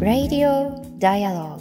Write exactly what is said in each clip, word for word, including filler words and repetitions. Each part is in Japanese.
Radio Dialogue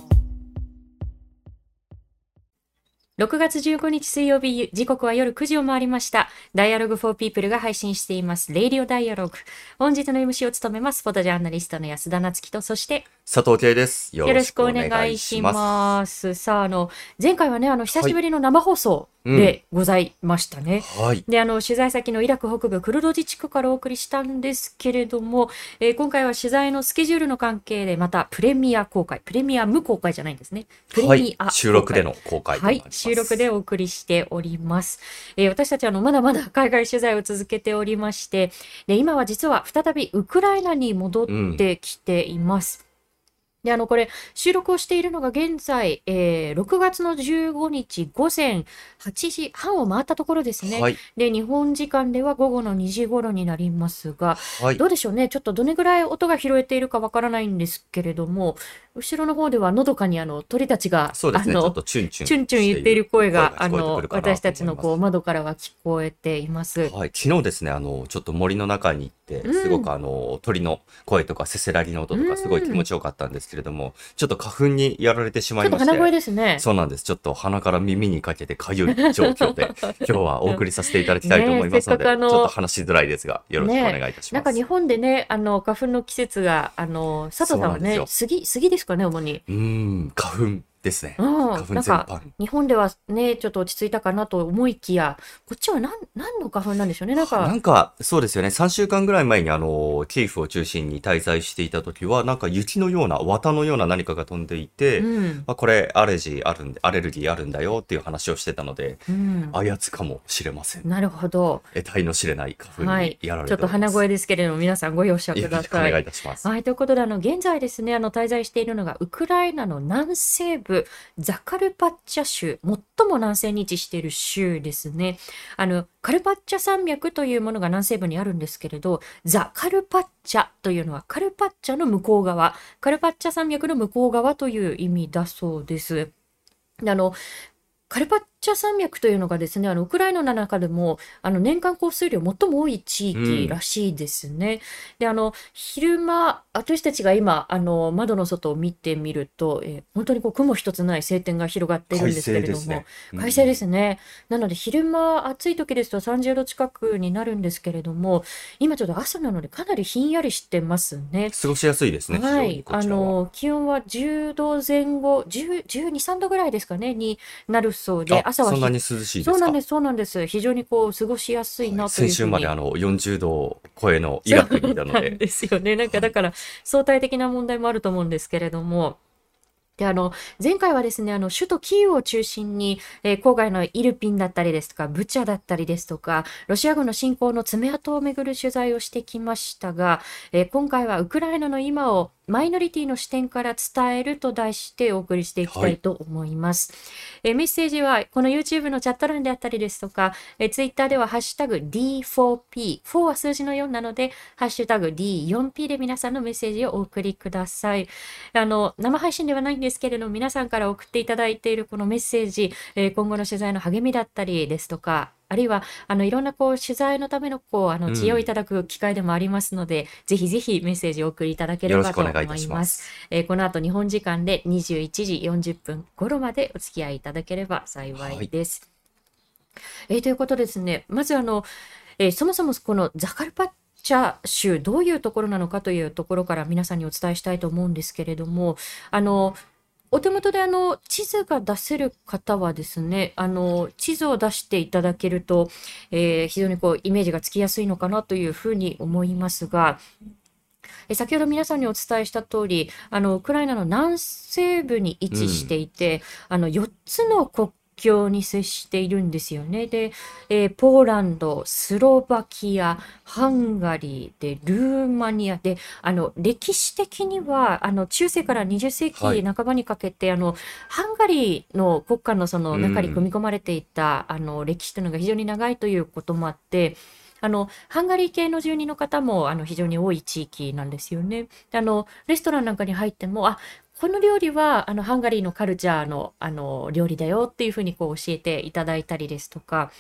ろくがつじゅうごにち水曜日、時刻は夜くじを回りました。Dialogue for People が配信しています。Radio Dialogue。本日の エムシー を務めます、フォトジャーナリストの安田夏樹と、そして、佐藤圭です。よろしくお願いします。さあ、あの、前回はね、あの、久しぶりの生放送でございましたね。はい。はい、で、あの、取材先のイラク北部クルド自治区からお送りしたんですけれども、えー、今回は取材のスケジュールの関係で、またプレミア公開、プレミア無公開じゃないんですね。プレミア、はい、収録での公開となります。はい。収録でお送りしております。えー、私たちあのまだまだ海外取材を続けておりまして、で今は実は再びウクライナに戻ってきています。うん、であのこれ収録をしているのが現在、えー、ろくがつのじゅうごにちごぜんはちじはんを回ったところですね。はい、で日本時間ではごごのにじごろになりますが、はい、どうでしょうね。ちょっとどれぐらい音が拾えているかわからないんですけれども。後ろの方ではのどかにあの鳥たちがチュンチュン言っている声があの私たちのこう窓からは聞こえています。はい、昨日ですねあのちょっと森の中に行って、うん、すごくあの鳥の声とかせせらぎの音とかすごい気持ちよかったんですけれども、うん、ちょっと花粉にやられてしまいまして、ちょっと鼻声ですね。そうなんです。ちょっと鼻から耳にかけてかゆい状況で今日はお送りさせていただきたいと思いますので、ね、ちょっと話しづらいですがよろしくお願いいたします。ね、なんか日本でねあの花粉の季節があの佐藤さんはね杉杉ですか。主にうん花粉ですね。花粉全般。日本ではねちょっと落ち着いたかなと思いきや、こっちは何何の花粉なんでしょうね。なんかなんかそうですよね。さんしゅうかんぐらい前にあのキーフを中心に滞在していた時はなんか雪のような綿のような何かが飛んでいて、うん、まあこれアレルギーあるんでアレルギーあるんだよっていう話をしてたので、うん、あやつかもしれません。なるほど。得体の知れない花粉にやられてます。はい、ちょっと鼻声ですけれども皆さんご容赦ください。お願いいたします。はいということであの現在ですねあの滞在しているのがウクライナの南西部。ザカルパッチャ州、最も南西に位置している州ですね。あのカルパッチャ山脈というものが南西部にあるんですけれど、ザカルパッチャというのはカルパッチャの向こう側、カルパッチャ山脈の向こう側という意味だそうです。あのカルパッチャ山脈というのがですね、あのウクライナの中でもあの年間降水量最も多い地域らしいですね。うん、で、あの昼間私たちが今あの窓の外を見てみると、えー、本当にこう雲一つない晴天が広がっているんですけれども、快晴ですね。うん、快晴ですね。なので昼間暑い時ですとさんじゅうど近くになるんですけれども、今ちょっと朝なのでかなりひんやりしてますね。過ごしやすいですね。はい、あの気温はじゅうどぜんご、じゅうに、じゅうさんどぐらいですかねになる。そうで朝はそんなに涼しいですか。そうなんですそうなんです。非常にこう過ごしやすいなというふうに、はい、先週まであのよんじゅうどを超えのイラクにいたのでですよね。なんかだから相対的な問題もあると思うんですけれども。であの前回はですねあの首都キーウを中心に、えー、郊外のイルピンだったりですとかブチャだったりですとかロシア軍の侵攻の爪痕をめぐる取材をしてきましたが、えー、今回はウクライナの今をマイノリティの視点から伝えると題してお送りしていきたいと思います。はい、えー、メッセージはこの YouTube のチャット欄であったりですとか、えー、Twitter ではハッシュタグ ディーフォーピー、よんは数字のよんなのでハッシュタグ ディーフォーピー で皆さんのメッセージをお送りください。あの生配信ではないんですですけれども皆さんから送っていただいているこのメッセージ、えー、今後の取材の励みだったりですとかあるいはあのいろんなこう取材のためのこうあの知恵をいただく機会でもありますので、うん、ぜひぜひメッセージを送りいただければと思います。よろしくお願いいたします。えー、この後日本時間でにじゅういちじよんじゅっぷん頃までお付き合いいただければ幸いです。はい、えー、ということですねまずあの、えー、そもそもこのザカルパッザカルパッチャ州どういうところなのかというところから皆さんにお伝えしたいと思うんですけれどもあのお手元であの地図が出せる方はですねあの地図を出していただけると、えー、非常にこうイメージがつきやすいのかなというふうに思いますが。先ほど皆さんにお伝えした通りあのウクライナの南西部に位置していて、うん、あのよっつの国境に接しているんですよね。で、えー、ポーランド、スロバキア、ハンガリーでルーマニアで、あの歴史的にはあの中世からにじゅっせいきなかばにかけて、はい、あのハンガリーの国家のその中に組み込まれていた、うん、あの歴史というのが非常に長いということもあって。あのハンガリー系の住人の方もあの非常に多い地域なんですよね。あのレストランなんかに入ってもあこの料理はあのハンガリーのカルチャーの、あの料理だよっていうふうにこう教えていただいたりですとか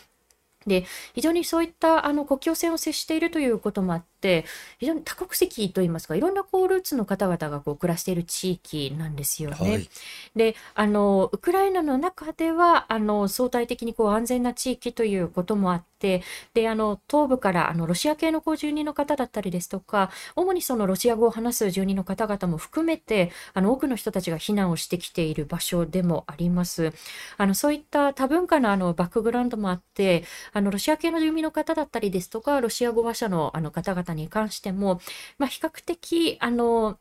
で、非常にそういったあの国境線を接しているということもあって、非常に多国籍といいますか、いろんなこうルーツの方々がこう暮らしている地域なんですよね。はい、で、あのウクライナの中ではあの相対的にこう安全な地域ということもあって、で、あの東部からあのロシア系のこう住人の方だったりですとか、主にそのロシア語を話す住人の方々も含めて、あの多くの人たちが避難をしてきている場所でもあります。あのそういった多文化の、あのバックグラウンドもあって、あのロシア系の住民の方だったりですとか、ロシア語話者の、あの方々に関しても、まあ、比較的あの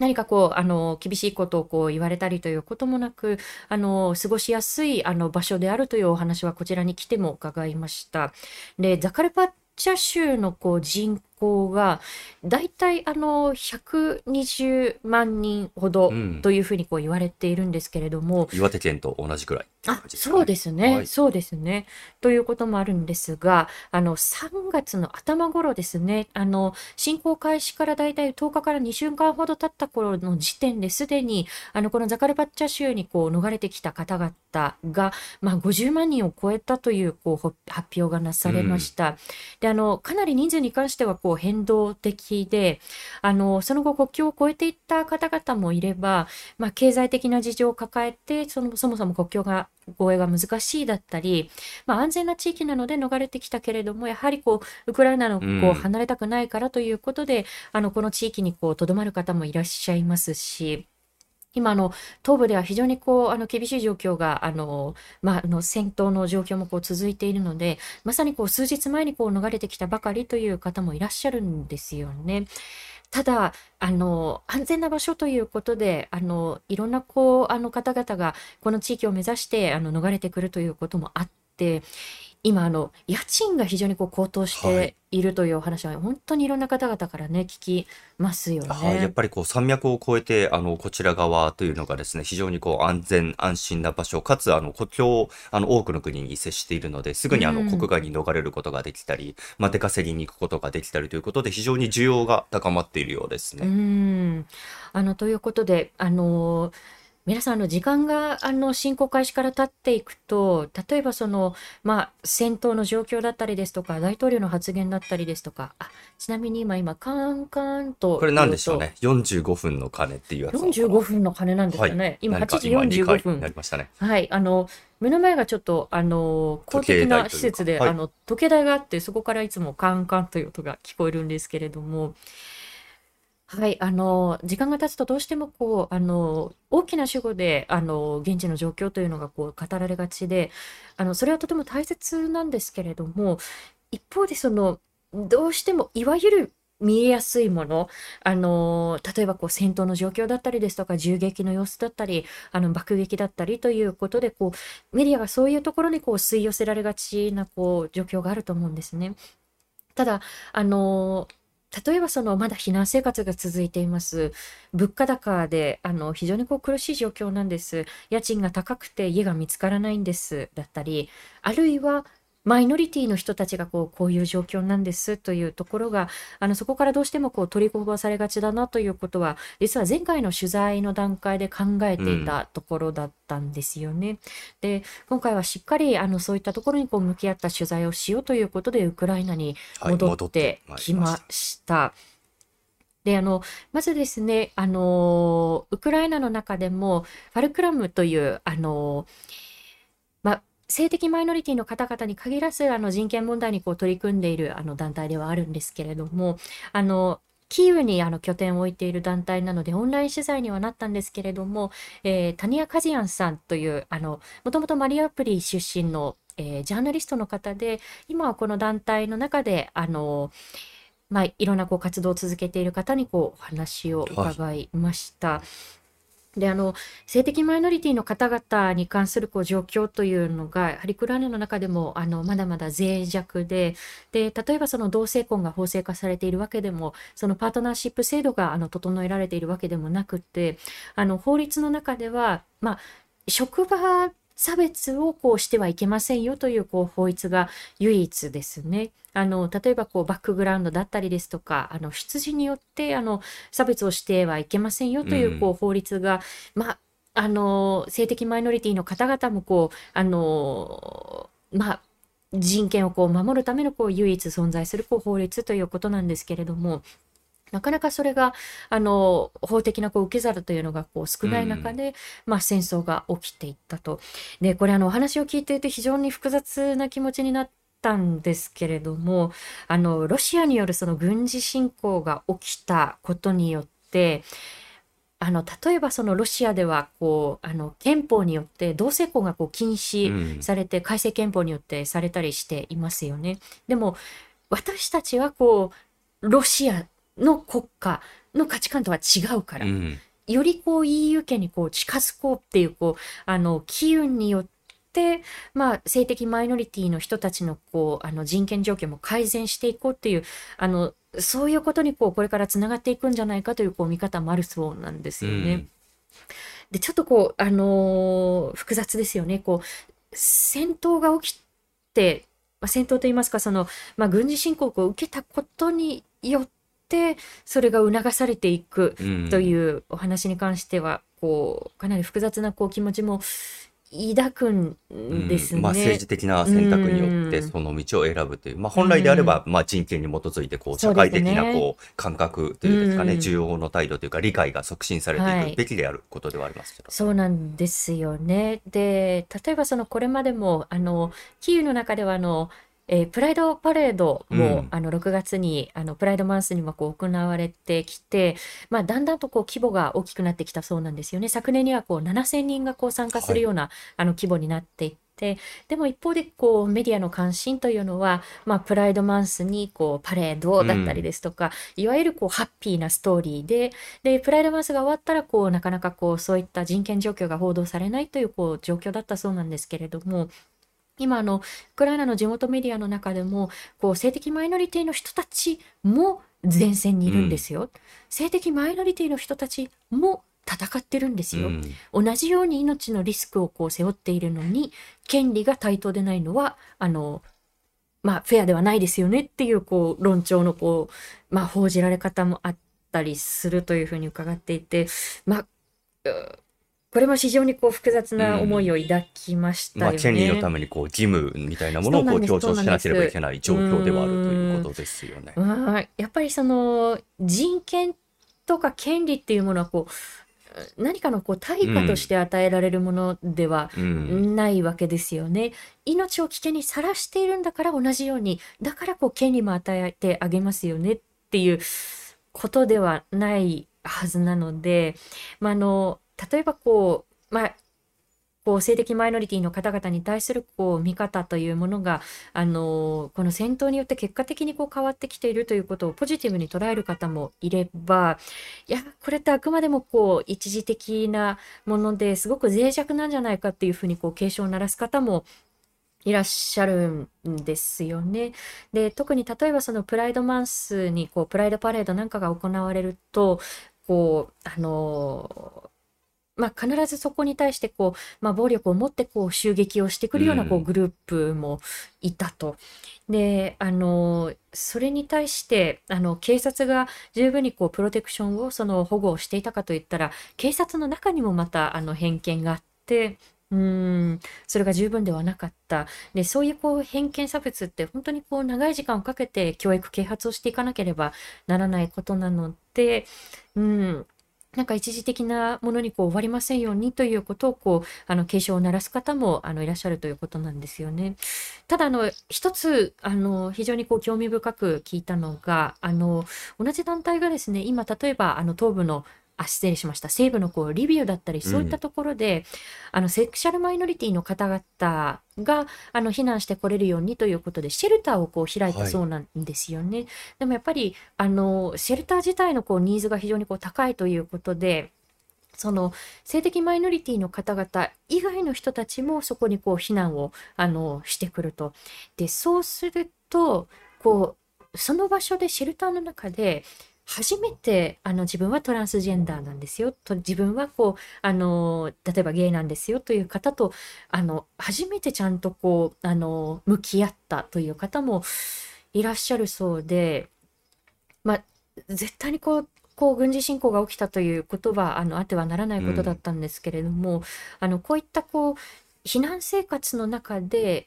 何かこうあの厳しいことをこう言われたりということもなく、あの過ごしやすいあの場所であるというお話はこちらに来ても伺いました。で、ザカルパッチャ州のこう人口がだいたいあのひゃくにじゅうまんにんほどというふうにこう言われているんですけれども、うん、岩手県と同じくらい。あ、そうですね、はい、そうですね。ということもあるんですが、あのさんがつの頭頃ですね、あの侵攻開始からだいたいとおかからにしゅうかんほど経った頃の時点で、すでにあのこのザカルパッチャ州にこう逃れてきた方々が、まあ、ごじゅうまんにんを超えたというこう発表がなされました。うん、で、あのかなり人数に関してはこう変動的で、あのその後国境を越えていった方々もいれば、まあ、経済的な事情を抱えて、そのそもそも国境が越えが難しいだったり、まあ、安全な地域なので逃れてきたけれども、やはりこうウクライナのこう離れたくないからということで、うん、あのこの地域にこう留まる方もいらっしゃいますし、今の東部では非常にこうあの厳しい状況が、あの、まあ、あの戦闘の状況もこう続いているので、まさにこう数日前にこう逃れてきたばかりという方もいらっしゃるんですよね。ただ、あの安全な場所ということで、あのいろんなこうあの方々がこの地域を目指してあの逃れてくるということもあって、今あの家賃が非常にこう高騰しているというお話は、はい、本当にいろんな方々からね聞きますよね。はい、やっぱりこう山脈を越えてあのこちら側というのがですね、非常にこう安全安心な場所、かつあの国境をあの多くの国に接しているので、すぐにあの国外に逃れることができたり、うん、まあ、出稼ぎに行くことができたりということで、非常に需要が高まっているようですね。うん、あのということで、あのー皆さん、あの時間があの侵攻開始から経っていくと、例えばその、まあ、戦闘の状況だったりですとか、大統領の発言だったりですとか、あ、ちなみに今今カーンカーンと、これ何でしょうね、よんじゅうごふんの鐘っていうやつ、よんじゅうごふんの鐘なんですかね、はい、今はちじよんじゅうごふんなりましたね。はい、あの目の前がちょっとあの公的な施設で時計台というか、はい、あの時計台があって、そこからいつもカーンカーンという音が聞こえるんですけれども、はい、あの時間が経つとどうしてもこうあの大きな主語であの現地の状況というのがこう語られがちで、あのそれはとても大切なんですけれども、一方でそのどうしてもいわゆる見えやすいもの、あの例えばこう戦闘の状況だったりですとか、銃撃の様子だったり、あの爆撃だったりということで、こうメディアがそういうところにこう吸い寄せられがちなこう状況があると思うんですね。ただ、あの例えばそのまだ避難生活が続いています。物価高であの非常にこう苦しい状況なんです。家賃が高くて家が見つからないんですだったり、あるいはマイノリティの人たちがこう、こういう状況なんですというところが、あのそこからどうしてもこう取りこぼされがちだなということは、実は前回の取材の段階で考えていたところだったんですよね。うん、で、今回はしっかりあのそういったところにこう向き合った取材をしようということで、ウクライナに戻ってきました。はい、で、あのまずですね、あのウクライナの中でもファルクラムというあのまあ性的マイノリティの方々に限らず、あの人権問題にこう取り組んでいるあの団体ではあるんですけれども、あのキーウにあの拠点を置いている団体なのでオンライン取材にはなったんですけれども、えー、タニア・カジアンさんというあのもともとマリウポリ出身の、えー、ジャーナリストの方で、今はこの団体の中であの、まあ、いろんなこう活動を続けている方にこうお話を伺いました。はい、で、あの性的マイノリティの方々に関するこう状況というのが、やはりウクライナの中でもあのまだまだ脆弱で、で、例えばその同性婚が法制化されているわけでも、そのパートナーシップ制度があの整えられているわけでもなくて、あの法律の中では、まあ、職場差別をこうしてはいけませんよというこう法律が唯一ですね。あの例えばこうバックグラウンドだったりですとか、あの出自によってあの差別をしてはいけませんよというこう法律が、うん、まあ、あの性的マイノリティの方々もこうあのまあ人権をこう守るためのこう唯一存在するこう法律ということなんですけれども、なかなかそれがあの法的なこう受け皿というのがこう少ない中で、うん、まあ、戦争が起きていったと。でこれあのお話を聞いていて非常に複雑な気持ちになったんですけれども、あのロシアによるその軍事侵攻が起きたことによってあの例えばそのロシアではこうあの憲法によって同性婚がこう禁止されて、うん、改正憲法によってされたりしていますよね。でも私たちはこうロシアの国家の価値観とは違うから、うん、よりこう イーユー 圏にこう近づこうっていうこうあの機運によって、まあ、性的マイノリティの人たちのこうあの人権状況も改善していこうっていうあのそういうことにこうこれからつながっていくんじゃないかというこう見方もあるそうなんですよね。うん、でちょっとこうあのー、複雑ですよね。こう戦闘が起きて、まあ、戦闘といいますかその、まあ、軍事侵攻を受けたことによってでそれが促されていくというお話に関しては、うん、こうかなり複雑なこう気持ちも抱くんですね、うんまあ、政治的な選択によってその道を選ぶという、うんまあ、本来であれば、うんまあ、人権に基づいてこう社会的なこう感覚というんですかね、需要の態度というか理解が促進されていくべきであることではありますけど、はい、そうなんですよね。で例えばそのこれまでもあのキーウの中ではあのえー、プライドパレードも、うん、あのろくがつにあのプライドマンスにもこう行われてきて、まあ、だんだんとこう規模が大きくなってきたそうなんですよね。昨年にはこうななせんにんがこう参加するような、はい、あの規模になっていって、でも一方でこうメディアの関心というのは、まあ、プライドマンスにこうパレードだったりですとか、うん、いわゆるこうハッピーなストーリーで、でプライドマンスが終わったらこうなかなかこうそういった人権状況が報道されないという、こう状況だったそうなんですけれども、今あのウクライナの地元メディアの中でもこう性的マイノリティの人たちも前線にいるんですよ、うん、性的マイノリティの人たちも戦ってるんですよ、うん、同じように命のリスクをこう背負っているのに権利が対等でないのはあの、まあ、フェアではないですよねっていう、こう論調のこう、まあ、報じられ方もあったりするというふうに伺っていて、まあこれも非常にこう複雑な思いを抱きましたよね。うんまあ、権利のためにこう義務みたいなものをこう強調しなければいけない状況ではあるということですよね。うんやっぱりその人権とか権利っていうものはこう何かのこう対価として与えられるものではないわけですよね。うんうん、命を危険にさらしているんだから同じようにだからこう権利も与えてあげますよねっていうことではないはずなので、まあ、あの例えばこう、まあ、こう性的マイノリティの方々に対するこう見方というものがあのこの戦闘によって結果的にこう変わってきているということをポジティブに捉える方もいれば、いやこれってあくまでもこう一時的なものですごく脆弱なんじゃないかっていうふうにこう警鐘を鳴らす方もいらっしゃるんですよね。で特に例えばそのプライドマンスにこうプライドパレードなんかが行われるとこうあのまあ、必ずそこに対してこう、まあ、暴力を持ってこう襲撃をしてくるようなこうグループもいたと。うん、であのそれに対してあの警察が十分にこうプロテクションをその保護をしていたかといったら警察の中にもまたあの偏見があってうーんそれが十分ではなかった。でそういうこう偏見差別って本当にこう長い時間をかけて教育啓発をしていかなければならないことなのでうんなんか一時的なものにこう終わりませんようにということをこうあの警鐘を鳴らす方もあのいらっしゃるということなんですよね。ただあの一つあの非常にこう興味深く聞いたのがあの同じ団体がですね今例えばあの東部のあ失礼しました西部のこうリビウだったりそういったところで、うん、あのセクシャルマイノリティの方々があの避難してこれるようにということでシェルターをこう開いたそうなんですよね。はい、でもやっぱりあのシェルター自体のこうニーズが非常にこう高いということでその性的マイノリティの方々以外の人たちもそこにこう避難をあのしてくると。でそうするとこうその場所でシェルターの中で初めてあの自分はトランスジェンダーなんですよと自分はこうあの例えばゲイなんですよという方とあの初めてちゃんとこうあの向き合ったという方もいらっしゃるそうで、まあ、絶対にこう、こう軍事侵攻が起きたということはあのあってはならないことだったんですけれども、うん、あのこういったこう避難生活の中で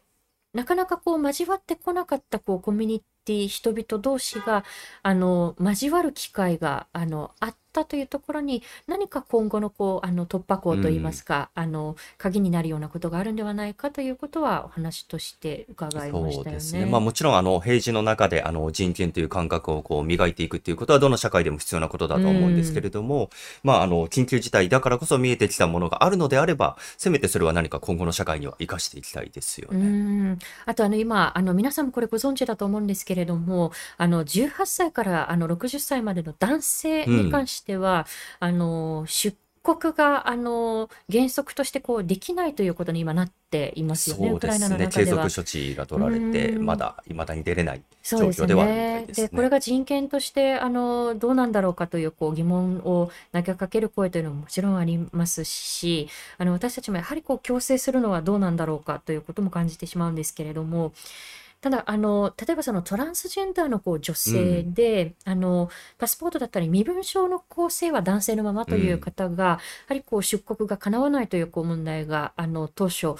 なかなかこう交わってこなかったこうコミュニティ、人々同士があの交わる機会があのあったというところに、何か今後のこうあの突破口といいますか、あの鍵になるようなことがあるんではないかということはお話として伺いましたよね。そうですね、まあ、もちろんあの平時の中であの人権という感覚をこう磨いていくということはどの社会でも必要なことだと思うんですけれども、まあ、あの緊急事態だからこそ見えてきたものがあるのであれば、せめてそれは何か今後の社会には生かしていきたいですよね。うんあとあの今あの皆さんもこれご存知だと思うんですけれども、あのじゅうはっさいからあのろくじゅっさいまでの男性に関しては、うん、あの出国があの原則としてこうできないということに今なっていますよね。そうですね、ウクライナの中では継続処置が取られて、まだ未だに出れない状況ではあるみたいですね。でこれが人権としてあのどうなんだろうかという、こう疑問を投げかける声というのももちろんありますし、あの私たちもやはりこう強制するのはどうなんだろうかということも感じてしまうんですけれども、ただあの例えばそのトランスジェンダーのこう女性で、うん、あのパスポートだったり身分証のこう性は男性のままという方が、うん、やはりこう出国が叶わないという、こう問題があの当初、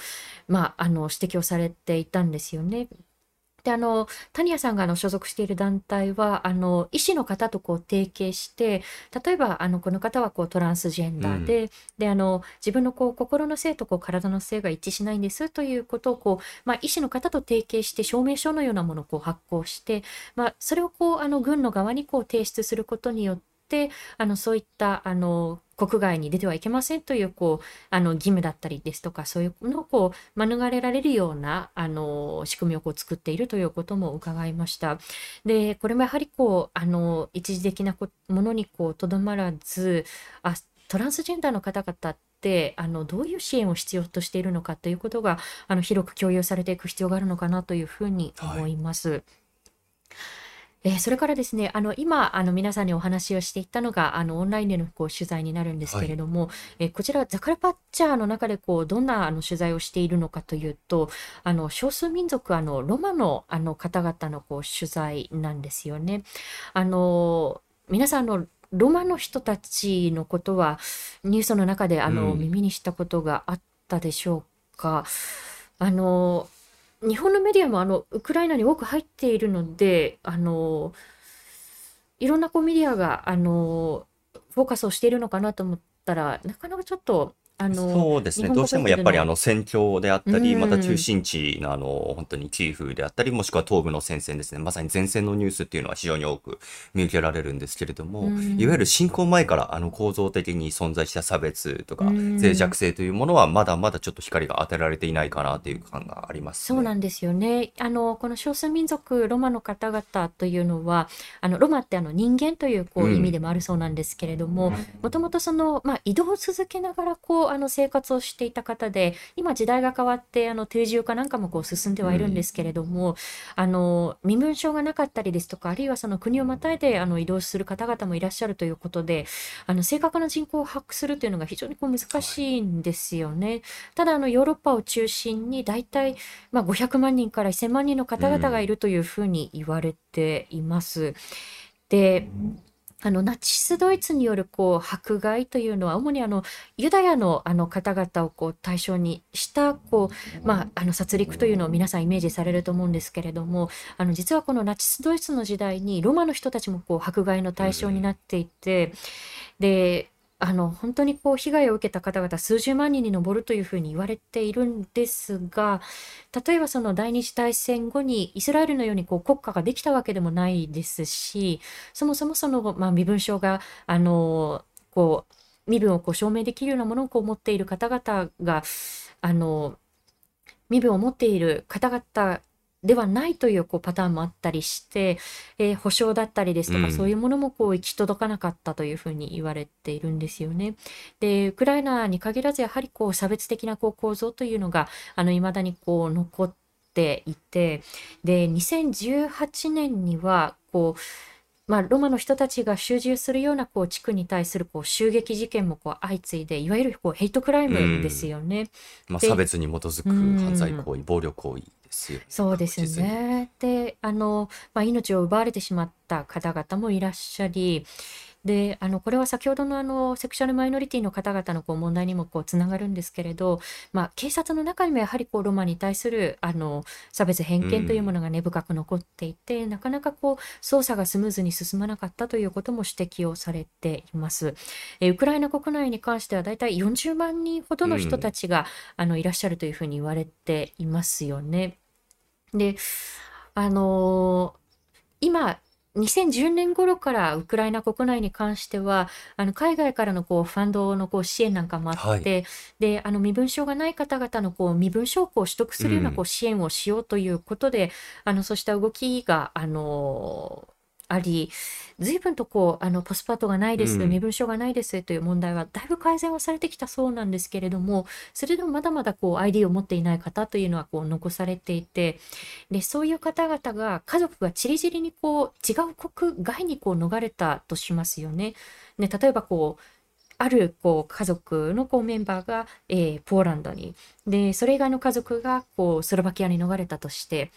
まあ、あの指摘をされていたんですよね。であの谷谷さんがあの所属している団体はあの医師の方とこう提携して、例えばあのこの方はこうトランスジェンダーで、うん、であの自分のこう心の性とこう体の性が一致しないんですということをこう、まあ、医師の方と提携して証明書のようなものをこう発行して、まあ、それをこうあの軍の側にこう提出することによって、あのそういったあの国外に出てはいけませんという、こうあの義務だったりですとか、そういうのをこう免れられるようなあの仕組みをこう作っているということも伺いました。でこれもやはりこうあの一時的なものにとどまらず、あトランスジェンダーの方々ってあのどういう支援を必要としているのかということがあの広く共有されていく必要があるのかなというふうに思います。はい、えー、それからですね、あの今あの皆さんにお話をしていったのがあのオンラインでのこう取材になるんですけれども、はい、えー、こちらザカルパッチャーの中でこうどんなあの取材をしているのかというと、あの少数民族あのロマのあの方々のこう取材なんですよね。あの皆さんのロマの人たちのことはニュースの中であの、うん、耳にしたことがあったでしょうか。あの日本のメディアもあのウクライナに多く入っているので、あのいろんなこうメディアがあのフォーカスをしているのかなと思ったら、なかなかちょっとあのそうですね、どうしてもやっぱりあの戦況であったり、また中心地のあの本当にキーフであったり、もしくは東部の戦線ですね、まさに前線のニュースっていうのは非常に多く見受けられるんですけれども、いわゆる侵攻前からあの構造的に存在した差別とか脆弱性というものはまだまだちょっと光が当てられていないかなという感がありますね。そうなんですよね。あのこの少数民族ロマの方々というのは、あのロマってあの人間というこう意味でもあるそうなんですけれども、もともとその、まあ、移動を続けながらこうあの生活をしていた方で、今時代が変わってあの定住化なんかもこう進んではいるんですけれども、うん、あの身分証がなかったりですとか、あるいはその国をまたいであの移動する方々もいらっしゃるということで、あの正確な人口を把握するというのが非常にこう難しいんですよね。ただあのヨーロッパを中心にだいたいまあごひゃくまんにんからせんまんにんの方々がいるというふうに言われています。うん、であのナチスドイツによるこう迫害というのは、主にあのユダヤのあの方々をこう対象にしたこう、まあ、あの殺戮というのを皆さんイメージされると思うんですけれども、あの実はこのナチスドイツの時代にロマの人たちもこう迫害の対象になっていて、であの本当にこう被害を受けた方々数十万人に上るというふうに言われているんですが、例えばその第二次大戦後にイスラエルのようにこう国家ができたわけでもないですし、そもそもその、まあ、身分証があのこう身分をこう証明できるようなものをこう持っている方々があの身分を持っている方々ではないというこうパターンもあったりして、えー、保証だったりですとか、そういうものもこう行き届かなかったというふうに言われているんですよね。でウクライナに限らず、やはりこう差別的なこう構造というのがあの未だにこう残っていて、でにせんじゅうはちねんにはこうまあ、ロマの人たちが集中するようなこう地区に対するこう襲撃事件もこう相次いで、いわゆるこうヘイトクライムですよね。まあ、差別に基づく犯罪行為、暴力行為ですよね。そうですね。であの、まあ、命を奪われてしまった方々もいらっしゃり、で、あのこれは先ほどのあのセクシュアルマイノリティの方々のこう問題にもこうつながるんですけれど、まあ、警察の中にもやはりこうロマンに対するあの差別偏見というものが根深く残っていて、うん、なかなかこう捜査がスムーズに進まなかったということも指摘をされています。えー、ウクライナ国内に関してはだいたいよんじゅうまんにんほどの人たちが、うん、あのいらっしゃるというふうに言われていますよね。で、あのー、今にせんじゅうねん頃からウクライナ国内に関してはあの海外からのこうファンドのこう支援なんかもあって、はい、であの身分証がない方々のこう身分証を取得するようなこう支援をしようということで、うん、あのそうした動きが、あのーあり、随分とこうあのパスポートがないです、身分証がないですという問題はだいぶ改善はされてきたそうなんですけれども、それでもまだまだこう アイディー を持っていない方というのはこう残されていて、でそういう方々が家族がちりぢりにこう違う国外にこう逃れたとしますよね。ね、例えばこうあるこう家族のこうメンバーが、えー、ポーランドに、でそれ以外の家族がこうスロバキアに逃れたとして。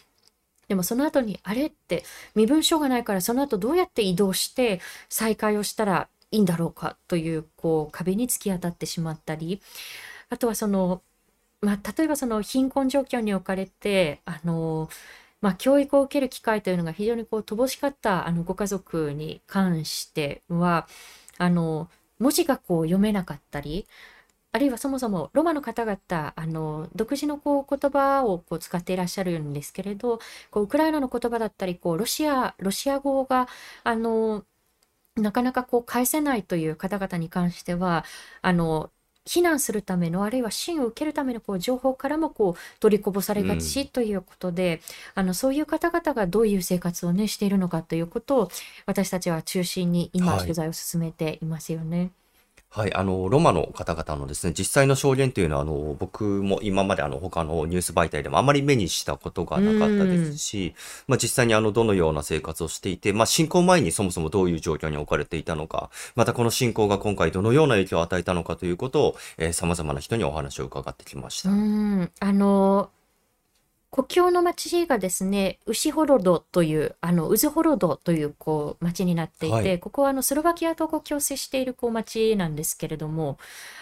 でもその後にあれって身分証がないからその後どうやって移動して再会をしたらいいんだろうかというこう壁に突き当たってしまったり、あとはその、まあ、例えばその貧困状況に置かれてあの、まあ、教育を受ける機会というのが非常にこう乏しかったあのご家族に関してはあの文字がこう読めなかったり。あるいはそもそもロマの方々あの独自のこう言葉をこう使っていらっしゃるんですけれど、こうウクライナの言葉だったりこうロシアロシア語があのなかなかこう返せないという方々に関してはあの避難するためのあるいは支援を受けるためのこう情報からもこう取りこぼされがちということで、うん、あのそういう方々がどういう生活を、ね、しているのかということを私たちは中心に今取材を進めていますよね。はいはい、あの、ロマの方々のですね、実際の証言というのは、あの、僕も今まであの、他のニュース媒体でもあまり目にしたことがなかったですし、まあ実際にあの、どのような生活をしていて、まあ侵攻前にそもそもどういう状況に置かれていたのか、またこの侵攻が今回どのような影響を与えたのかということを、えー、様々な人にお話を伺ってきました。うん、あのー、故郷の町がですね、ウシホロドという、あの、ウズホロドという、こう、町になっていて、はい、ここは、あの、スロバキアと国境を接している、こう、町なんですけれども、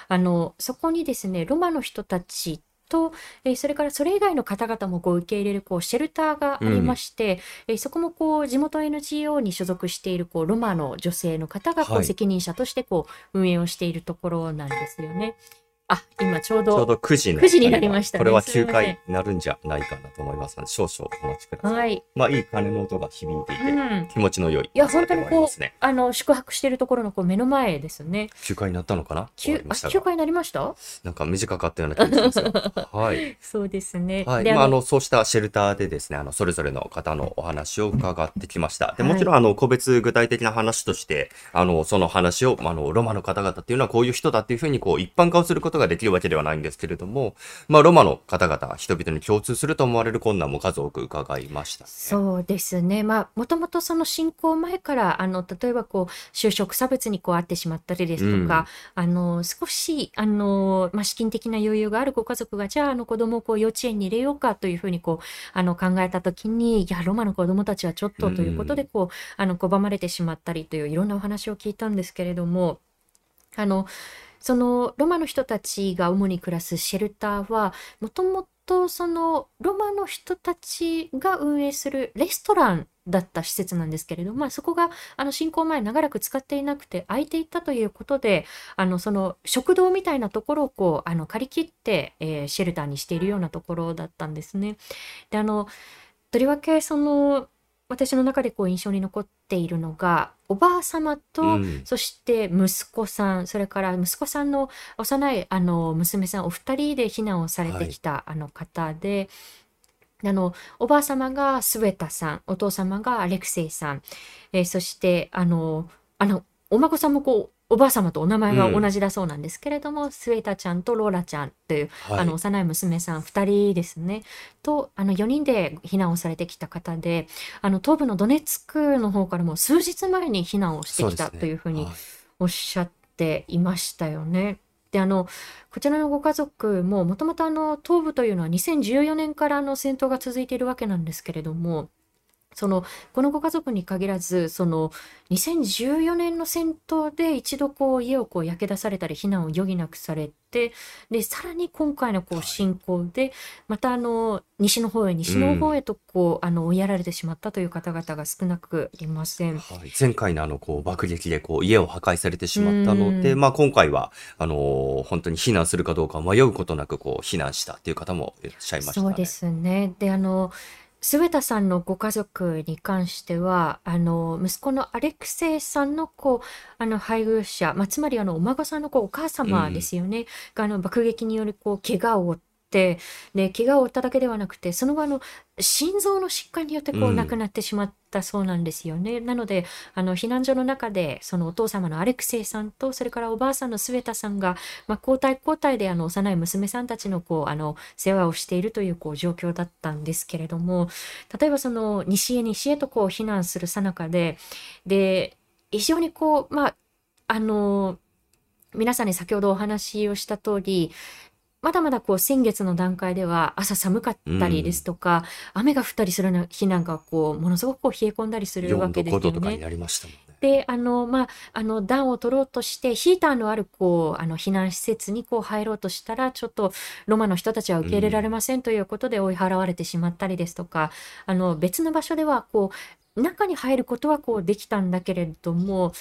あの、そこにですね、ロマの人たちと、えー、それからそれ以外の方々もこう受け入れるこうシェルターがありまして、うん、えー、そこもこう地元 エヌジーオー に所属しているこうロマの女性の方がこう責任者としてこう運営をしているところなんですよね。はい、あ、今ちょうど、ちょうどくじになりましたね。これはきゅうかいになるんじゃないかなと思いますので、少々お待ちください。はい。まあ、いい鐘の音が響いていて、うん、気持ちの良い、ね。いや、本当にこう、あの、宿泊しているところのこう目の前ですね。きゅうかいになったのかな ?きゅう、あ、きゅうかいになりました？なんか短かったような気がしますよ。はい。そうですね。はい。まあ、あの、そうしたシェルターでですね、あの、それぞれの方のお話を伺ってきました。で、もちろん、あの、個別具体的な話として、あの、その話を、あの、ロマの方々っていうのはこういう人だっていうふうに、こう、一般化をすることができるわけではないんですけれども、まあ、ロマの方々人々に共通すると思われる困難も数多く伺いました、ね、そうですね、まあ、もともとその侵攻前からあの例えばこう就職差別にこうあってしまったりですとか、うん、あの少しあの、まあ、資金的な余裕があるご家族がじゃあ、 あの子供をこう幼稚園に入れようかというふうにこうあの考えた時にいやロマの子供たちはちょっとということでこう、うん、あの拒まれてしまったりといういろんなお話を聞いたんですけれども、あのそのロマの人たちが主に暮らすシェルターはもともとそのロマの人たちが運営するレストランだった施設なんですけれども、まあ、そこがあの侵攻前長らく使っていなくて空いていたということであのその食堂みたいなところをこうあの借り切って、えー、シェルターにしているようなところだったんですね。であのとりわけその私の中でこう印象に残っているのがおばあ様と、うん、そして息子さん、それから息子さんの幼いあの娘さんお二人で避難をされてきたあの方で、はい、あのおばあ様がスウェタさん、お父様がアレクセイさん、えー、そしてあのあのお孫さんもこうおばあ様とお名前が同じだそうなんですけれども、うん、スウェタちゃんとローラちゃんという、はい、あの幼い娘さんふたりですねとあのよにんで避難をされてきた方で、あの東部のドネツクの方からも数日前に避難をしてきたというふうにおっしゃっていましたよね。はい、であのこちらのご家族ももともと東部というのはにせんじゅうよねんからの戦闘が続いているわけなんですけれども、そのこのご家族に限らず、そのにせんじゅうよねんの戦闘で一度こう家をこう焼け出されたり避難を余儀なくされて、でさらに今回のこう侵攻でまたあの西の方へ西の方へとこう、うん、あの追いやられてしまったという方々が少なくいません。はい、前回のあのこう爆撃でこう家を破壊されてしまったので、うん、まあ今回はあの本当に避難するかどうか迷うことなくこう避難したという方もいらっしゃいましたね。そうですね。であの末田さんのご家族に関しては、あの息子のアレクセイさんのこうあの配偶者、まあ、つまりあのお孫さんのこうお母様ですよね、うん、があの爆撃によるこう怪我を負って、で怪我を負っただけではなくて、その後あの心臓の疾患によってこう亡くなってしまったそうなんですよね。うん、なのであの避難所の中でそのお父様のアレクセイさんと、それからおばあさんのスウェタさんが、まあ、交代交代であの幼い娘さんたちのこうあの世話をしているというこう状況だったんですけれども、例えばその西へ西へとこう避難する最中で、で非常にこうまああの皆さんに先ほどお話をした通り、まだまだこう先月の段階では朝寒かったりですとか、うん、雨が降ったりする日なんかこうものすごくこう冷え込んだりするわけですよね。よんどごどとかになりましたもんね。であのまああの暖を取ろうとしてヒーターのあるこうあの避難施設にこう入ろうとしたら、ちょっとロマの人たちは受け入れられませんということで追い払われてしまったりですとか、うん、あの別の場所ではこう中に入ることはこうできたんだけれども、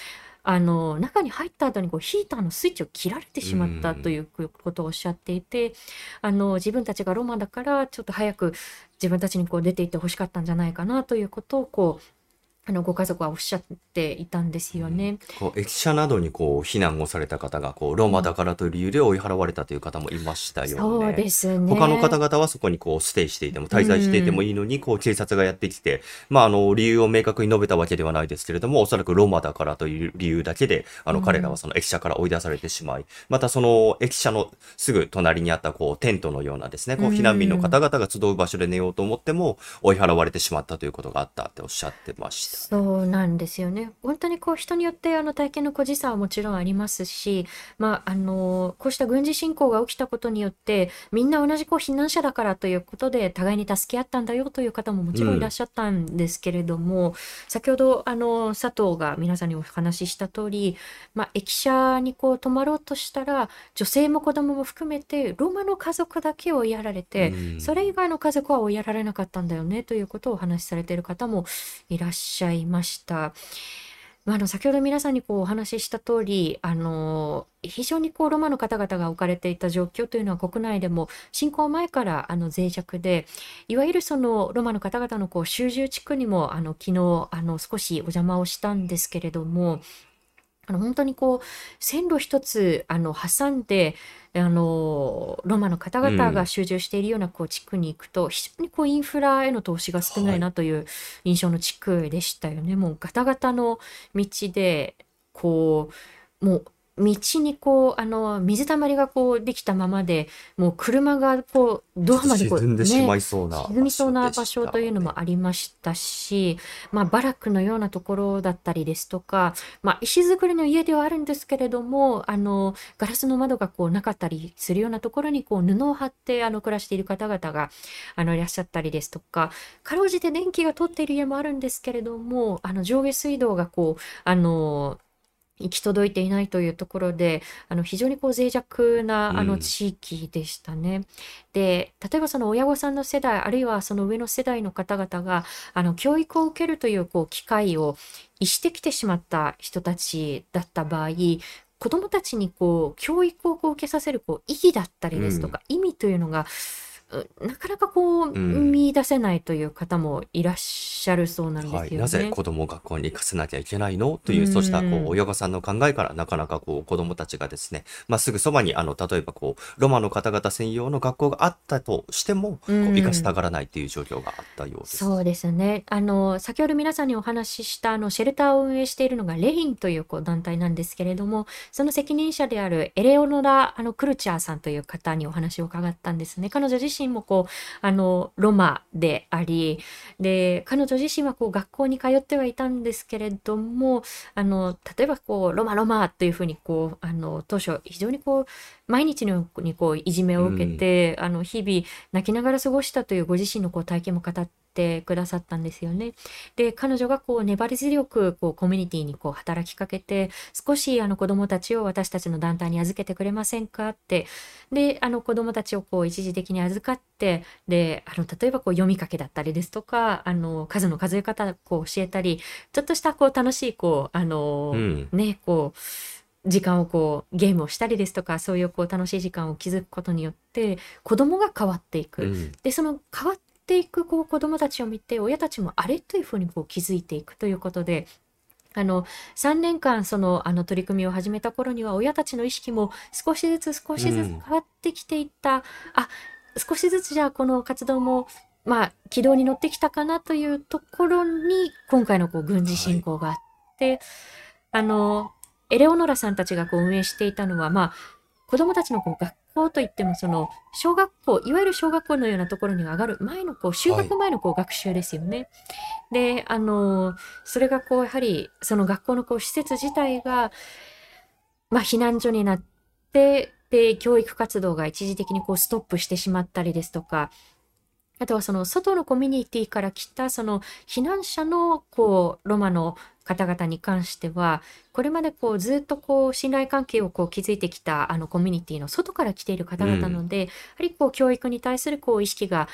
あの中に入った後にこうヒーターのスイッチを切られてしまったということをおっしゃっていて、あの自分たちがロマだからちょっと早く自分たちにこう出ていってほしかったんじゃないかなということをこうあのご家族はおっしゃっていたんですよね。うん、こう駅舎などにこう避難をされた方がこうロマだからという理由で追い払われたという方もいましたよね。そうですね。他の方々はそこにこうステイしていても滞在していてもいいのに、こう警察がやってきて、うん、まああの理由を明確に述べたわけではないですけれども、おそらくロマだからという理由だけであの彼らはその駅舎から追い出されてしまい、うん、またその駅舎のすぐ隣にあったこうテントのようなですね、こう避難民の方々が集う場所で寝ようと思っても追い払われてしまったということがあったっておっしゃってました。そうなんですよね。本当にこう人によってあの体験の個人差はもちろんありますし、まあ、あのこうした軍事侵攻が起きたことによってみんな同じこう避難者だからということで互いに助け合ったんだよという方ももちろんいらっしゃったんですけれども、うん、先ほどあの佐藤が皆さんにお話しした通り、まあ、駅舎にこう泊まろうとしたら女性も子供も含めてロマの家族だけを追いやられて、うん、それ以外の家族は追いやられなかったんだよねということをお話しされている方もいらっしゃいます。まあ、あの先ほど皆さんにこうお話しした通り、あの非常にこうロマの方々が置かれていた状況というのは国内でも侵攻前からあの脆弱で、いわゆるそのロマの方々のこう集中地区にもあの昨日あの少しお邪魔をしたんですけれども、あの本当にこう線路一つあの挟んであのロマの方々が集中しているようなこう地区に行くと、うん、非常にこうインフラへの投資が少ないなという印象の地区でしたよね。はい、もうガタガタの道でこうもう道にこうあの水たまりがこうできたままで、もう車がこうドアまでこう、ね、沈んでしまいそうな、沈みそうな場所というのもありましたし、まあ、バラックのようなところだったりですとか、まあ、石造りの家ではあるんですけれども、あのガラスの窓がこうなかったりするようなところにこう布を張ってあの暮らしている方々があのいらっしゃったりですとか、かろうじて電気が通っている家もあるんですけれども、あの上下水道がこうあの行き届いていないというところで、あの非常にこう脆弱なあの地域でしたね。うん、で例えばその親御さんの世代、あるいはその上の世代の方々があの教育を受けるとい う, こう機会を逸してきてしまった人たちだった場合、子どもたちにこう教育をこう受けさせるこう意義だったりですとか、うん、意味というのがなかなかこう見出せないという方もいらっしゃるそうなんですよね。うん、はい、なぜ子どもを学校に行かせなきゃいけないのという、うん、そうしたこう親御さんの考えからなかなかこう子どもたちがですね、まあ、すぐそばにあの例えばこうロマの方々専用の学校があったとしても、うん、こう行かせたがらないという状況があったようです。そうですね。あの先ほど皆さんにお話ししたあのシェルターを運営しているのがレインというこう団体なんですけれども、その責任者であるエレオノラあのクルチャーさんという方にお話を伺ったんですね。彼女自身もこうあのロマであり、で彼女自身はこう学校に通ってはいたんですけれども、あの例えばこうロマロマというふうにこうあの当初非常にこう毎日のようにこういじめを受けて、うん、あの日々泣きながら過ごしたというご自身のこう体験も語ってってくださったんですよね。で、彼女がこう粘り強くこうコミュニティにこう働きかけて、少しあの子どもたちを私たちの団体に預けてくれませんかって、で、あの子どもたちをこう一時的に預かって、で、あの例えばこう読みかけだったりですとか、あの数の数え方をこう教えたり、ちょっとしたこう楽しいこうあの、うん、ねこう時間をこうゲームをしたりですとか、そういうこう楽しい時間を築くことによって子どもが変わっていく、うん、でその変わっていくこう子どもたちを見て親たちもあれというふうにこう気づいていくということで、あのさんねんかんそのあの取り組みを始めた頃には親たちの意識も少しずつ少しずつ変わってきていた、うん、あ少しずつじゃあこの活動もまあ軌道に乗ってきたかなというところに、今回のこう軍事侵攻があって、はい、あのエレオノラさんたちがこう運営していたのは、まあ、子どもたちのこう学校といってもその小学校、いわゆる小学校のようなところに上がる前のこう就学前のこう学習ですよね。はい、で、あのそれがこうやはりその学校のこう施設自体が、まあ、避難所になって、で教育活動が一時的にこうストップしてしまったりですとか、あとはその外のコミュニティから来たその避難者のこうロマの方々に関しては、これまでこうずっとこう信頼関係をこう築いてきたあのコミュニティの外から来ている方々なので、うん、やはりこう教育に対するこう意識が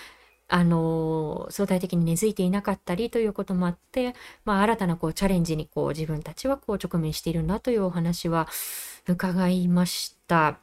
あの相対的に根付いていなかったりということもあって、まあ、新たなこうチャレンジにこう自分たちはこう直面しているんだというお話は伺いました。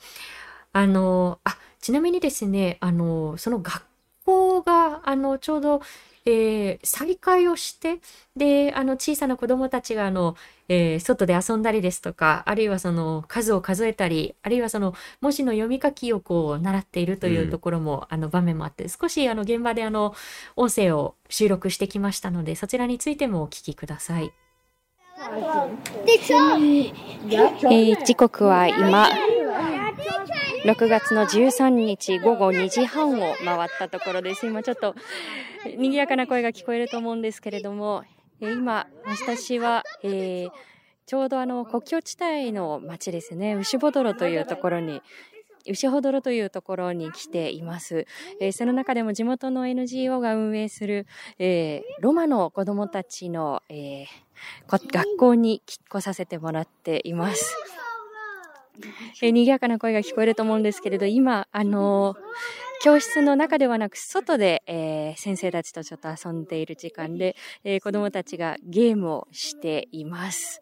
あのあちなみにですね、あのその学校があのちょうどえー、再開をして、であの小さな子どもたちがあの、えー、外で遊んだりですとか、あるいはその数を数えたり、あるいはその文字の読み書きをこう習っているというところも、うん、あの場面もあって、少しあの現場であの音声を収録してきましたので、そちらについてもお聞きください。えー、時刻は今ろくがつのじゅうさんにちごごにじはんを回ったところです。今ちょっと賑やかな声が聞こえると思うんですけれども、今私は、えー、ちょうどあの国境地帯の町ですね、牛ボドロというところに牛ほどろというところに来ています。えー、その中でも地元の エヌジーオー が運営する、えー、ロマの子どもたちの、えー、学校に来させてもらっています。えー、賑やかな声が聞こえると思うんですけれど、今あのー、教室の中ではなく外で、えー、先生たちとちょっと遊んでいる時間で、えー、子どもたちがゲームをしています。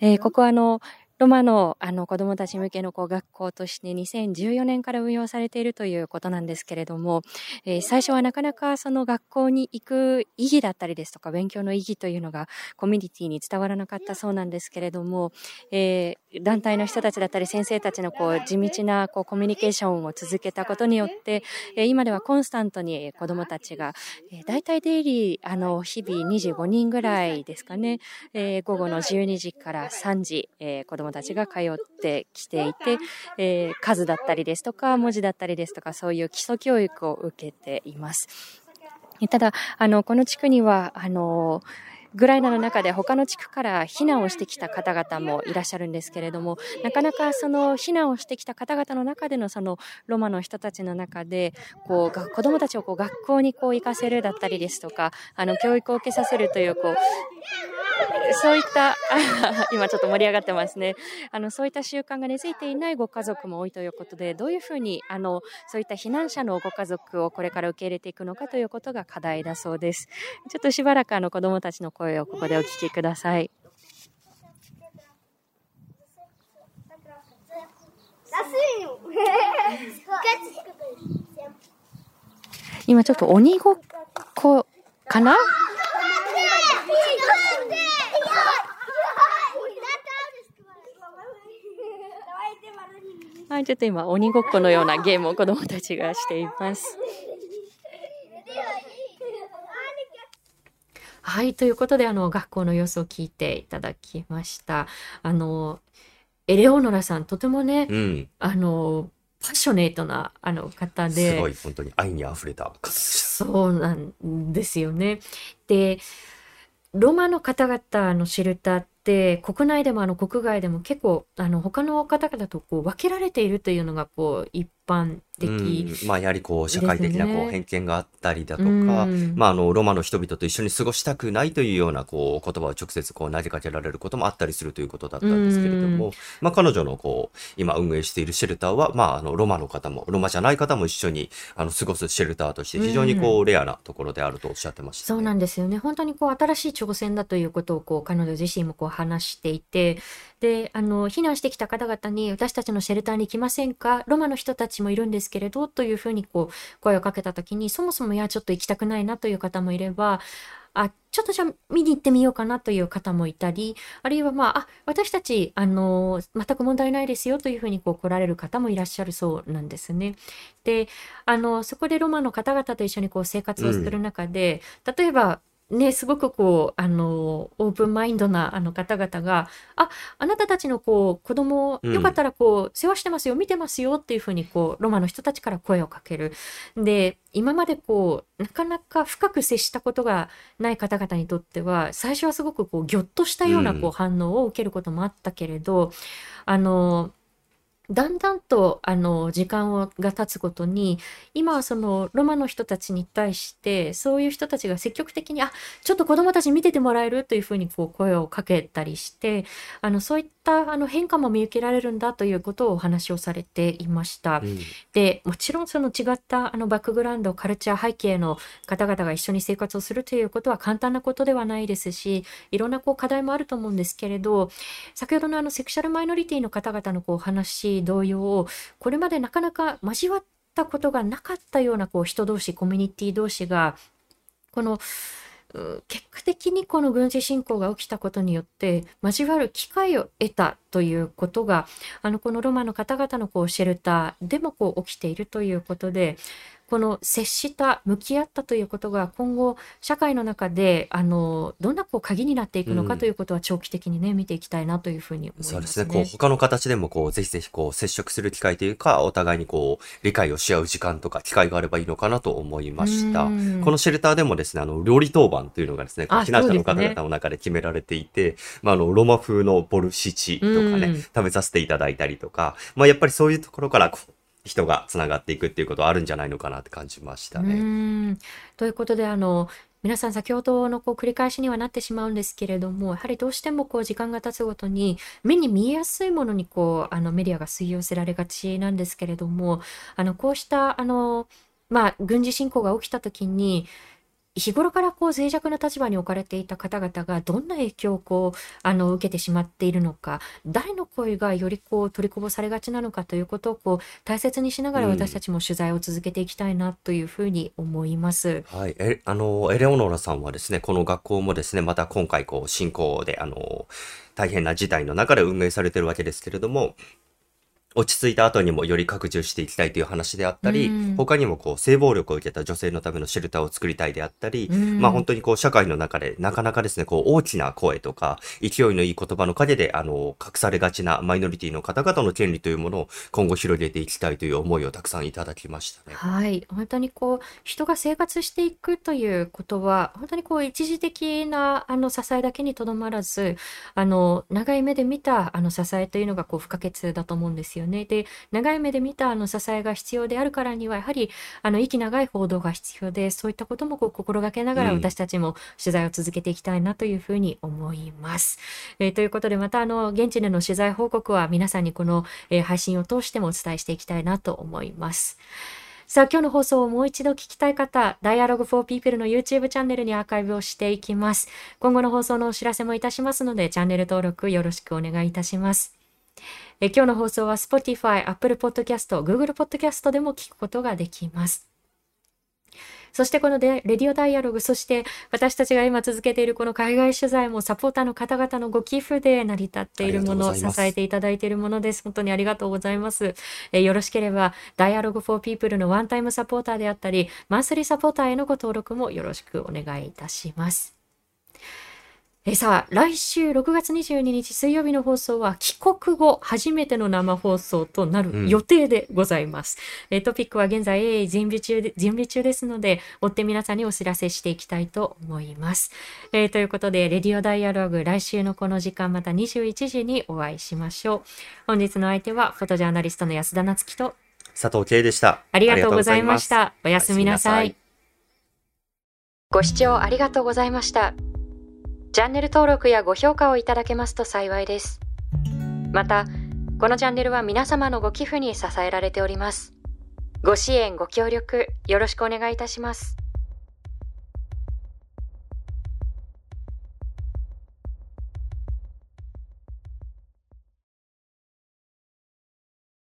えー、ここはあのロマの、あの子どもたち向けのこう学校としてにせんじゅうよねんから運用されているということなんですけれども、えー、最初はなかなかその学校に行く意義だったりですとか、勉強の意義というのがコミュニティに伝わらなかったそうなんですけれども、えー、団体の人たちだったり先生たちのこう地道なこうコミュニケーションを続けたことによって、えー、今ではコンスタントに子どもたちが、えー、だいたいデイリーあの日々にじゅうごにんぐらいですかね、えー、午後のじゅうにじからさんじ、えー、子ども子どもたちが通ってきていて、えー、数だったりですとか文字だったりですとか、そういう基礎教育を受けています。ただあのこの地区にはあのウクライナの中で他の地区から避難をしてきた方々もいらっしゃるんですけれども、なかなかその避難をしてきた方々の中でのそのロマの人たちの中でこう子どもたちをこう学校にこう行かせるだったりですとか、あの教育を受けさせるというこうそういった今ちょっと盛り上がってますね。あのそういった習慣が根付いていないご家族も多いということで、どういうふうにあのそういった避難者のご家族をこれから受け入れていくのかということが課題だそうです。ちょっとしばらくあの子どもたちの声声をここでお聞きください。今ちょっと鬼ごっこかな？はい、ちょっと今鬼ごっこのようなゲームを子どもたちがしています。はい、ということで、あの、学校の様子を聞いていただきました。あの、エレオノラさん、とてもね、うん、あの、パッショネートな、あの、方で。すごい、本当に愛に溢れた方でした。そうなんですよね。で、ロマの方々のシェルターって、国内でもあの国外でも結構、あの、他の方々とこう分けられているというのが、こう、一般的、うん、まあやはりこう社会的なこう偏見があったりだとか、うん、まああのロマの人々と一緒に過ごしたくないというようなこう言葉を直接こう投げかけられることもあったりするということだったんですけれども、うん、まあ彼女のこう今運営しているシェルターはまああのロマの方もロマじゃない方も一緒にあの過ごすシェルターとして非常にこうレアなところであるとおっしゃってました、ねうん、そうなんですよね。本当にこう新しい挑戦だということをこう彼女自身もこう話していて、であの避難してきた方々に私たちのシェルターに来ませんか、ロマの人たちもいるんですけれどというふうにこう声をかけた時に、そもそもいやちょっと行きたくないなという方もいれば、あちょっとじゃあ見に行ってみようかなという方もいたり、あるいはまあ、あ私たちあの全く問題ないですよというふうにこう来られる方もいらっしゃるそうなんですね。であのそこでロマの方々と一緒にこう生活をする中で、うん、例えばね、すごくこうあのオープンマインドなあの方々が「ああなたたちのこう子供よかったらこう世話してますよ見てますよ」っていうふうにこうロマの人たちから声をかける。で今までこうなかなか深く接したことがない方々にとっては最初はすごくこうギョッとしたようなこう反応を受けることもあったけれど、うん、あのだんだんとあの時間をが経つごとに、今はそのロマの人たちに対してそういう人たちが積極的に「あちょっと子どもたち見ててもらえる?」というふうにこう声をかけたりして、あのそういったあの変化も見受けられるんだということをお話をされていました、うん、でもちろんその違ったあのバックグラウンドカルチャー背景の方々が一緒に生活をするということは簡単なことではないですし、いろんなこう課題もあると思うんですけれど、先ほどのあのセクシャルマイノリティの方々のこう話同様をこれまでなかなか交わったことがなかったようなこう人同士コミュニティ同士がこの結果的にこの軍事侵攻が起きたことによって交わる機会を得たということがあのこのロマの方々のこうシェルターでもこう起きているということで、この接した向き合ったということが今後社会の中であのどんなこう鍵になっていくのかということは長期的にね、うん、見ていきたいなというふうに思いますね。そうですね、こう他の形でもこうぜひぜひこう接触する機会というかお互いにこう理解をし合う時間とか機会があればいいのかなと思いました。このシェルターでもですね、あの料理当番というのがですね避難者の方々の中で決められていて、ねまあ、あのロマ風のボルシチとかね食べさせていただいたりとか、まあ、やっぱりそういうところからこう人がつながっていくっていうことはあるんじゃないのかなって感じましたね。うんということであの皆さん先ほどのこう繰り返しにはなってしまうんですけれども、やはりどうしてもこう時間が経つごとに目に見えやすいものにこうあのメディアが吸い寄せられがちなんですけれども、あのこうしたあの、まあ、軍事侵攻が起きた時に日頃からこう脆弱な立場に置かれていた方々がどんな影響をこうあの受けてしまっているのか、誰の声がよりこう取りこぼされがちなのかということをこう大切にしながら私たちも取材を続けていきたいなというふうに思います、うん、はい、えあのエレオノラさんはですねこの学校もですねまた今回こう侵攻であの大変な事態の中で運営されているわけですけれども、落ち着いた後にもより拡充していきたいという話であったり、うん、他にもこう性暴力を受けた女性のためのシェルターを作りたいであったり、うん、まあ本当にこう社会の中でなかなかですね、こう大きな声とか勢いのいい言葉の陰であの隠されがちなマイノリティの方々の権利というものを今後広げていきたいという思いをたくさんいただきましたね。はい、本当にこう人が生活していくということは本当にこう一時的なあの支えだけにとどまらず、あの長い目で見たあの支えというのがこう不可欠だと思うんですよ。で長い目で見たあの支えが必要であるからにはやはりあの息長い報道が必要で、そういったこともこう心がけながら私たちも取材を続けていきたいなというふうに思います、うん、えー、ということでまたあの現地での取材報告は皆さんにこの、えー、配信を通してもお伝えしていきたいなと思います。さあ今日の放送をもう一度聞きたい方、Dialogue for People の YouTube チャンネルにアーカイブをしていきます。今後の放送のお知らせもいたしますのでチャンネル登録よろしくお願いいたします。え今日の放送は Spotify、Apple Podcast、Google Podcast でも聞くことができます。そしてこのレディオダイアログ、そして私たちが今続けているこの海外取材もサポーターの方々のご寄付で成り立っているもの、支えていただいているものです。本当にありがとうございます。えよろしければダイアログ for People のワンタイムサポーターであったり、マンスリーサポーターへのご登録もよろしくお願いいたします。えさあ来週ろくがつにじゅうににち水曜日の放送は帰国後初めての生放送となる予定でございます、うん、えトピックは現在鋭意準備中で準備中ですので追って皆さんにお知らせしていきたいと思います、えー、ということでレディオダイアログ来週のこの時間またにじゅういちじにお会いしましょう。本日の相手はフォトジャーナリストの安田なつきと佐藤圭でした。ありがとうございました。おやすみなさい。ご視聴ありがとうございました。チャンネル登録やご評価をいただけますと幸いです。また、このチャンネルは皆様のご寄付に支えられております。ご支援、ご協力、よろしくお願いいたします。